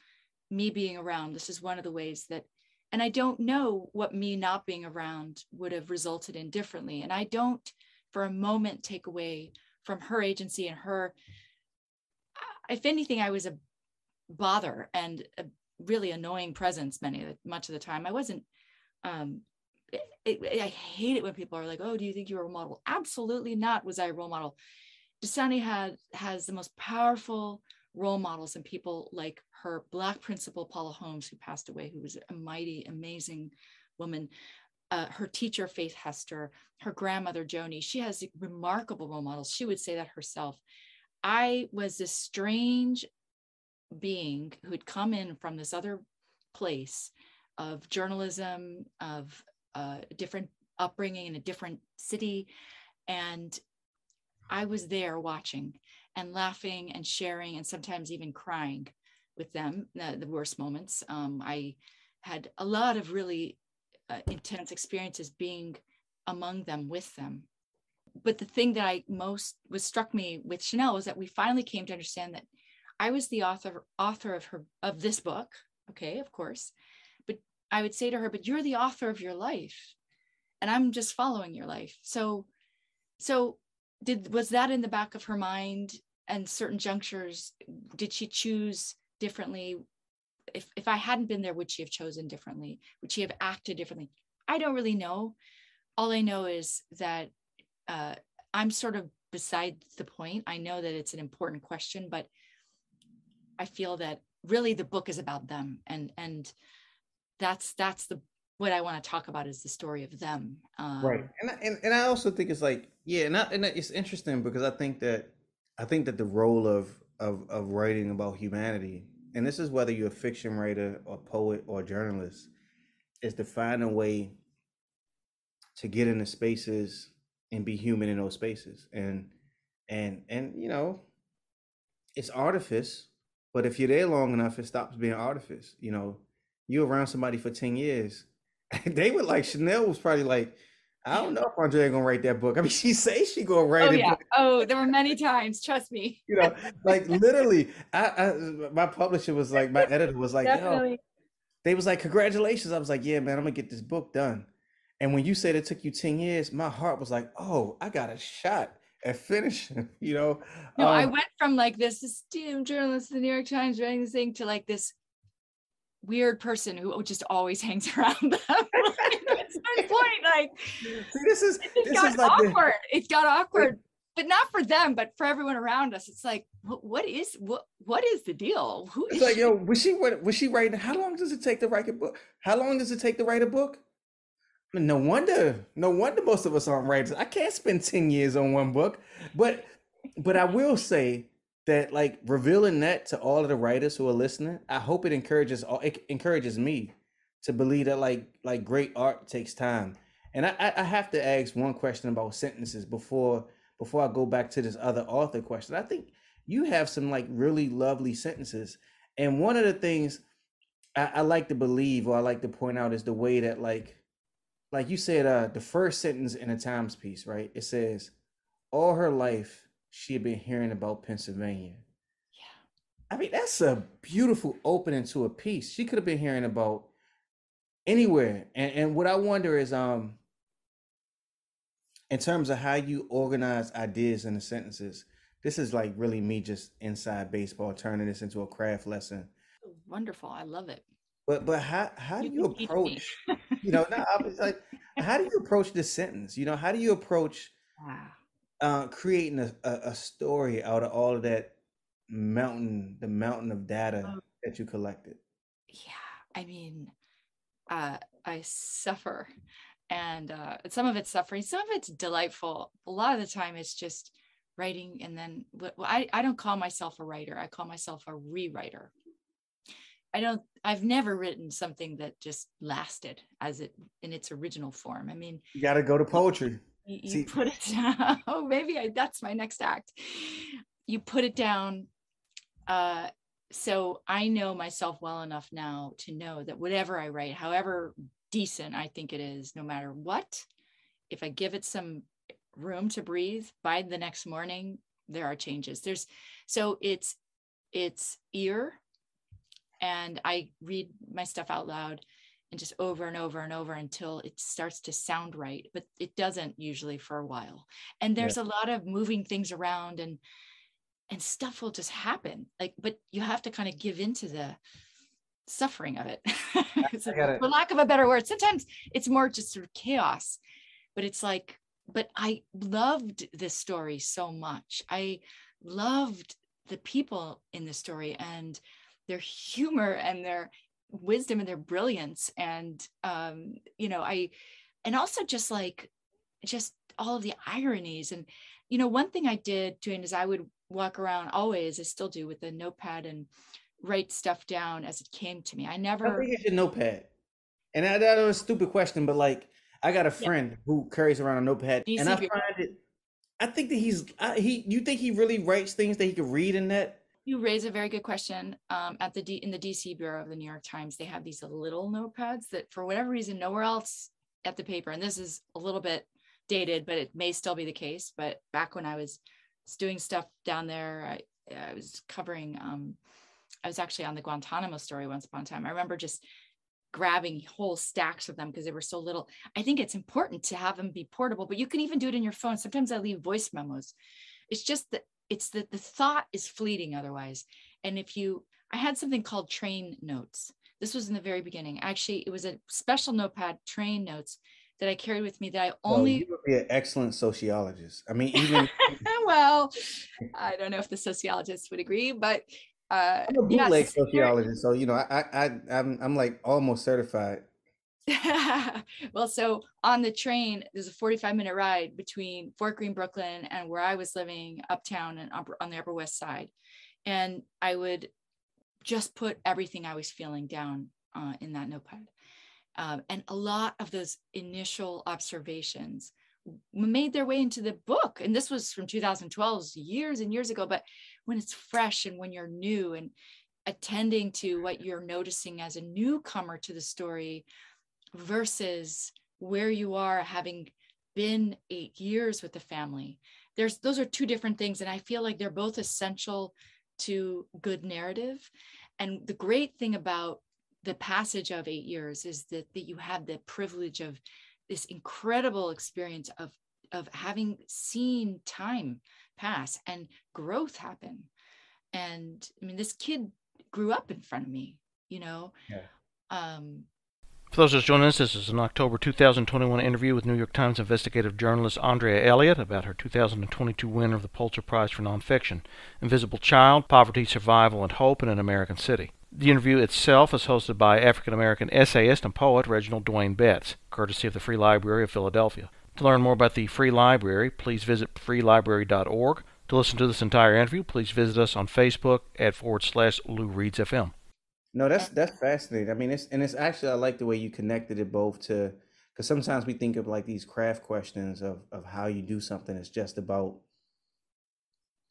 me being around, this is one of the ways that, and I don't know what me not being around would have resulted in differently. And I don't for a moment take away from her agency and her, if anything, I was a bother and a really annoying presence much of the time. I wasn't I hate it when people are like, oh, do you think you were a role model? Absolutely not was I a role model. Dasani has the most powerful role models in people like her Black principal Paula Holmes, who passed away, who was a mighty, amazing woman, her teacher Faith Hester, her grandmother Joni. She has remarkable role models. She would say that herself. I was this strange being who'd come in from this other place of journalism, of different upbringing in a different city, and I was there watching and laughing and sharing and sometimes even crying with them, the worst moments. I had a lot of really intense experiences being among them, with them. But the thing that I most was struck me with Chanel was that we finally came to understand that I was the author of this book, okay, of course, but I would say to her, but you're the author of your life, and I'm just following your life. So was that in the back of her mind? And certain junctures, did she choose differently? If I hadn't been there, would she have chosen differently? Would she have acted differently? I don't really know. All I know is that I'm sort of beside the point. I know that it's an important question, but I feel that really the book is about them, and that's what I want to talk about is the story of them. Right, and I also think it's like, yeah, and it's interesting because I think that the role of writing about humanity, and this is whether you're a fiction writer or poet or journalist, is to find a way to get into spaces and be human in those spaces, and you know, it's artifice. But if you're there long enough, it stops being artifice. You know, you're around somebody for 10 years. They were like, Chanel was probably like, I don't know if Andrea going to write that book. I mean, she say she going to write it. Yeah. Oh, there were many times. Trust me. You know, like literally, I my publisher was like, my editor was like, yo. They was like, congratulations. I was like, yeah, man, I'm going to get this book done. And when you said it took you 10 years, my heart was like, oh, I got a shot at finishing, you know. No, I went from like this esteemed journalist in the New York Times writing this thing to like this weird person who just always hangs around them. It's my point. Like, see, this got like awkward. It got awkward, but not for them, but for everyone around us. It's like, what is the deal? Who is? It's like, she? Yo, was she writing? How long does it take to write a book? No wonder most of us aren't writers. I can't spend 10 years on one book, but I will say that, like, revealing that to all of the writers who are listening, I hope it encourages me to believe that like great art takes time. And I have to ask one question about sentences before I go back to this other author question. I think you have some like really lovely sentences, and one of the things I like to believe, or I like to point out, is the way that like you said, the first sentence in a Times piece, right? It says, all her life, she had been hearing about Pennsylvania. Yeah. I mean, that's a beautiful opening to a piece. She could have been hearing about anywhere. And what I wonder is, in terms of how you organize ideas in the sentences, this is like really me just inside baseball, turning this into a craft lesson. Wonderful. I love it. But how do you approach, I was like, how do you approach this sentence? You know, how do you approach creating a story out of all of that mountain of data that you collected? Yeah, I mean, I suffer, and some of it's suffering, some of it's delightful. A lot of the time it's just writing. And then I don't call myself a writer. I call myself a rewriter. I've never written something that just lasted as it in its original form. I mean, you got to go to poetry. You put it down. Oh, maybe that's my next act. You put it down. So I know myself well enough now to know that whatever I write, however decent I think it is, no matter what, if I give it some room to breathe, by the next morning, there are changes. So it's ear. And I read my stuff out loud and just over and over and over until it starts to sound right, but it doesn't usually for a while. And there's a lot of moving things around and stuff will just happen. Like, but you have to kind of give into the suffering of it. For lack of a better word, sometimes it's more just sort of chaos, but it's like, but I loved this story so much. I loved the people in the story and their humor and their wisdom and their brilliance. And, and also just all of the ironies. And, one thing I did doing is I would walk around always, I still do, with a notepad and write stuff down as it came to me. How big is your notepad? And that was a stupid question, but like, I got a friend who carries around a notepad, and I find it, I think that you think he really writes things that he could read in that? You raise a very good question. At the in the DC Bureau of the New York Times, they have these little notepads that, for whatever reason, nowhere else at the paper. And this is a little bit dated, but it may still be the case. But back when I was doing stuff down there, I was covering. I was actually on the Guantanamo story once upon a time. I remember just grabbing whole stacks of them because they were so little. I think it's important to have them be portable, but you can even do it in your phone. Sometimes I leave voice memos. It's just that. It's that the thought is fleeting otherwise. And I had something called train notes. This was in the very beginning. Actually, it was a special notepad, train notes, that I carried with me that I only... You would be an excellent sociologist. I mean, even... Well, I don't know if the sociologists would agree, but... I'm a bootleg sociologist, so, I'm like almost certified. Well, so on the train, there's a 45-minute ride between Fort Greene, Brooklyn, and where I was living uptown and on the Upper West Side. And I would just put everything I was feeling down in that notepad. And a lot of those initial observations made their way into the book. And this was from 2012, years and years ago. But when it's fresh and when you're new and attending to what you're noticing as a newcomer to the story, versus where you are having been 8 years with the family. Those are two different things. And I feel like they're both essential to good narrative. And the great thing about the passage of 8 years is that you have the privilege of this incredible experience of having seen time pass and growth happen. And I mean, this kid grew up in front of me, Yeah. For those just joining us, this is an October 2021 interview with New York Times investigative journalist Andrea Elliott about her 2022 winner of the Pulitzer Prize for Nonfiction, Invisible Child, Poverty, Survival, and Hope in an American City. The interview itself is hosted by African-American essayist and poet Reginald Dwayne Betts, courtesy of the Free Library of Philadelphia. To learn more about the Free Library, please visit freelibrary.org. To listen to this entire interview, please visit us on Facebook at /LouReedsFM. No, that's fascinating. I mean, it's actually, I like the way you connected it both to, because sometimes we think of like these craft questions of how you do something. It's just about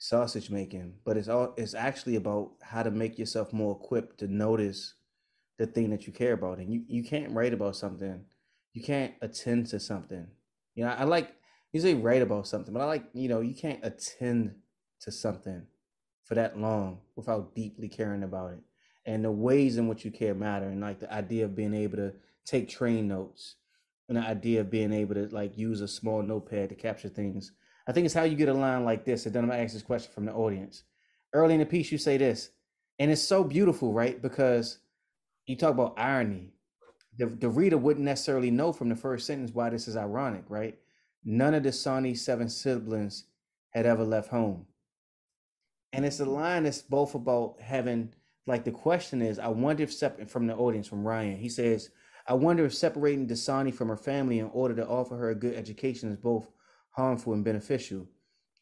sausage making, but it's actually about how to make yourself more equipped to notice the thing that you care about. And you can't write about something. You can't attend to something. You know, I like, you say write about something, but I like, you know, you can't attend to something for that long without deeply caring about it. And the ways in which you care matter. And like the idea of being able to take train notes and the idea of being able to like use a small notepad to capture things. I think it's how you get a line like this. And then I'm gonna ask this question from the audience. Early in the piece, you say this, and it's so beautiful, right? Because you talk about irony. The reader wouldn't necessarily know from the first sentence why this is ironic, right? None of the Sonny's 7 siblings had ever left home. And it's a line that's both about having, like the question is, I wonder if from the audience, from Ryan, he says, I wonder if separating Dasani from her family in order to offer her a good education is both harmful and beneficial.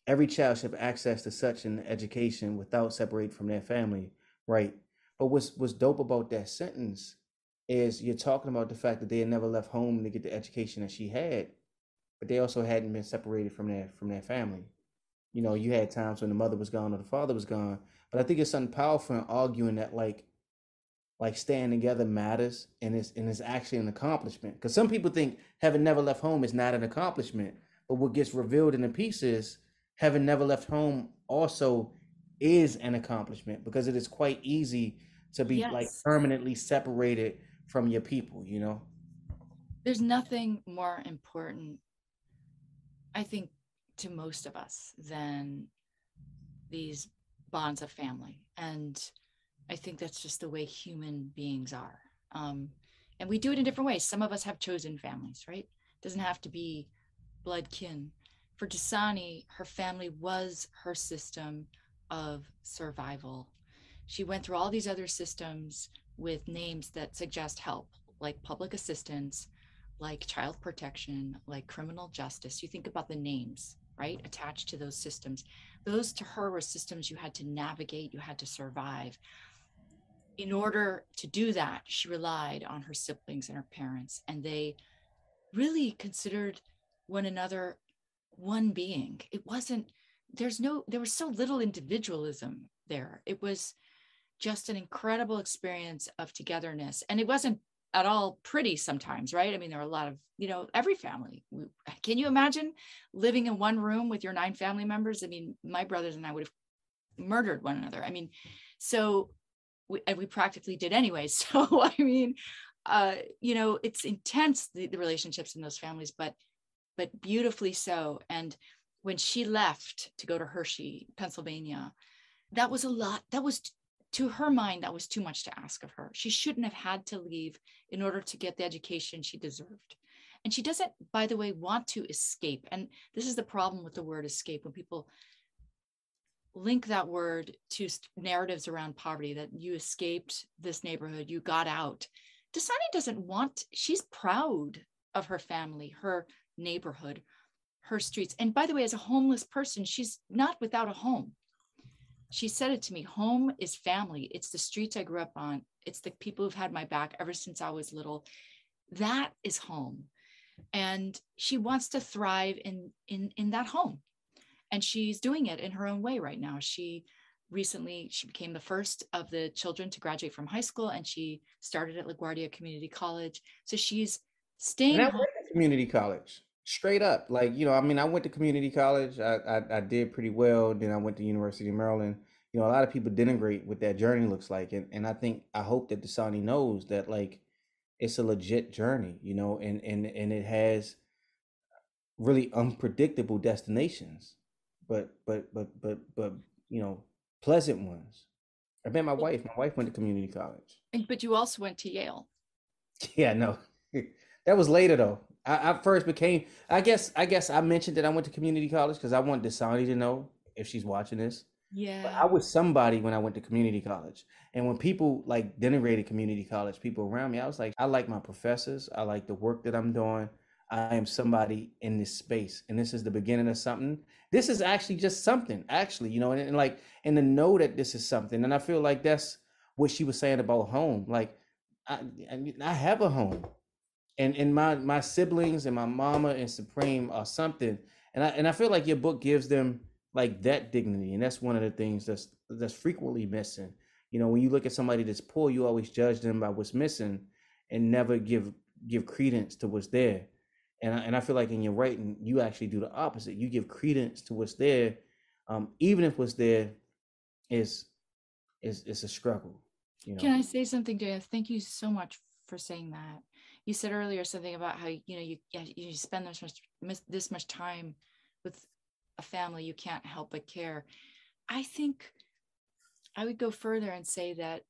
Every child should have access to such an education without separating from their family, right? But what's dope about that sentence is you're talking about the fact that they had never left home to get the education that she had, but they also hadn't been separated from their family. You know, you had times when the mother was gone or the father was gone, but I think it's something powerful in arguing that like staying together matters and it's actually an accomplishment. Because some people think having never left home is not an accomplishment, but what gets revealed in the piece is having never left home also is an accomplishment, because it is quite easy to be like permanently separated from your people, you know? There's nothing more important, I think, to most of us than these bonds of family. And I think that's just the way human beings are. And we do it in different ways. Some of us have chosen families, right? It doesn't have to be blood kin. For Dasani, her family was her system of survival. She went through all these other systems with names that suggest help, like public assistance, like child protection, like criminal justice. You think about the names, right, attached to those systems. Those to her were systems you had to navigate, you had to survive. In order to do that, she relied on her siblings and her parents, and they really considered one another one being. It wasn't, there was so little individualism there. It was just an incredible experience of togetherness. And it wasn't at all pretty sometimes, right? I mean, there are a lot of, you know, every family. Can you imagine living in one room with your 9 family members? I mean, my brothers and I would have murdered one another. I mean, so we practically did anyway. So, I mean, you know, it's intense, the relationships in those families, but beautifully so. And when she left to go to Hershey, Pennsylvania, that was a lot. That was, to her mind, that was too much to ask of her. She shouldn't have had to leave in order to get the education she deserved. And she doesn't, by the way, want to escape. And this is the problem with the word escape. When people link that word to narratives around poverty, that you escaped this neighborhood, you got out. Dasani doesn't want, she's proud of her family, her neighborhood, her streets. And by the way, as a homeless person, she's not without a home. She said it to me, home is family. It's the streets I grew up on. It's the people who've had my back ever since I was little. That is home. And she wants to thrive in that home. And she's doing it in her own way right now. She became the first of the children to graduate from high school, and she started at LaGuardia Community College. So she's staying home. Community college. Straight up, like, you know, I mean, I went to community college. I did pretty well. Then I went to University of Maryland. You know, a lot of people denigrate what that journey looks like. And I hope that Dasani knows that, like, it's a legit journey, you know, and it has really unpredictable destinations, but you know, pleasant ones. I met my wife went to community college. But you also went to Yale. Yeah, no, that was later though. I guess I mentioned that I went to community college because I want Dasani to know, if she's watching this, But I was somebody when I went to community college. And when people like denigrated community college, people around me, I was like, I like my professors. I like the work that I'm doing. I am somebody in this space. And this is the beginning of something. This is actually just something, actually, you know, and like, and to know that this is something. And I feel like that's what she was saying about home. Like, I have a home. And my siblings and my mama and Supreme are something. And I feel like your book gives them like that dignity. And that's one of the things that's frequently missing. You know, when you look at somebody that's poor, you always judge them by what's missing and never give credence to what's there. And I feel like in your writing, you actually do the opposite. You give credence to what's there, even if what's there is a struggle. You know? Can I say something, Dave? Thank you so much for saying that. You said earlier something about how, you know, you spend this much time with a family you can't help but care. I think I would go further and say that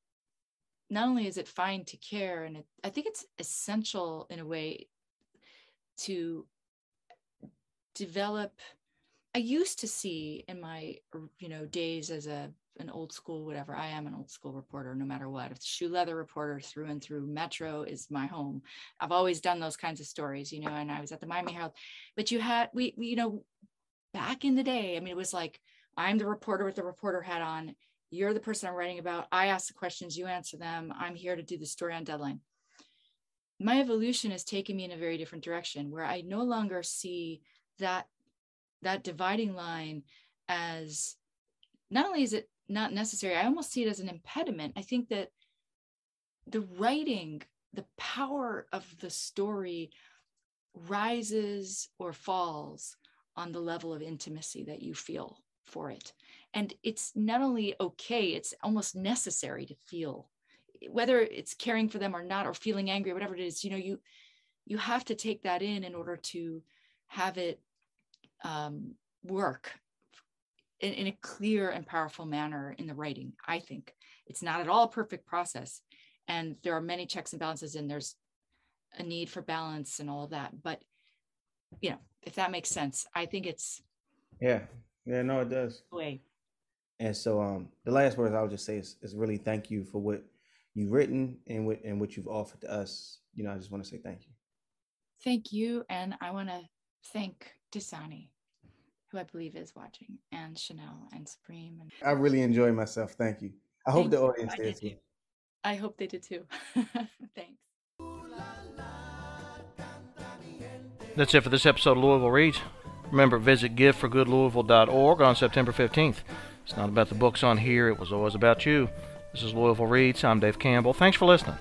not only is it fine to care, and I think it's essential in a way to develop. I used to see in my, you know, days as an old school, whatever. I am an old school reporter, no matter what. If shoe leather reporter through and through, Metro is my home. I've always done those kinds of stories, you know, and I was at the Miami Herald, but you had, we you know, back in the day, I mean, it was like, I'm the reporter with the reporter hat on. You're the person I'm writing about. I ask the questions, you answer them. I'm here to do the story on deadline. My evolution has taken me in a very different direction where I no longer see that dividing line as, not only is it not necessary, I almost see it as an impediment. I think that the writing, the power of the story rises or falls on the level of intimacy that you feel for it. And it's not only okay, it's almost necessary to feel, whether it's caring for them or not, or feeling angry, whatever it is, you know, you have to take that in order to have it work in a clear and powerful manner in the writing. I think it's not at all a perfect process. And there are many checks and balances, and there's a need for balance and all of that. But, you know, if that makes sense, I think it's. Yeah, no, it does. Way. And so the last words I'll just say is really thank you for what you've written and what you've offered to us. You know, I just want to say thank you. Thank you. And I want to thank Dasani, who I believe is watching, and Chanel and Supreme. And I really enjoy myself. Thank you. I hope the audience did too. I hope they did too. Thanks. That's it for this episode of Louisville Reads. Remember, visit giveforgoodlouisville.org on September 15th. It's not about the books on here. It was always about you. This is Louisville Reads. I'm Dave Campbell. Thanks for listening.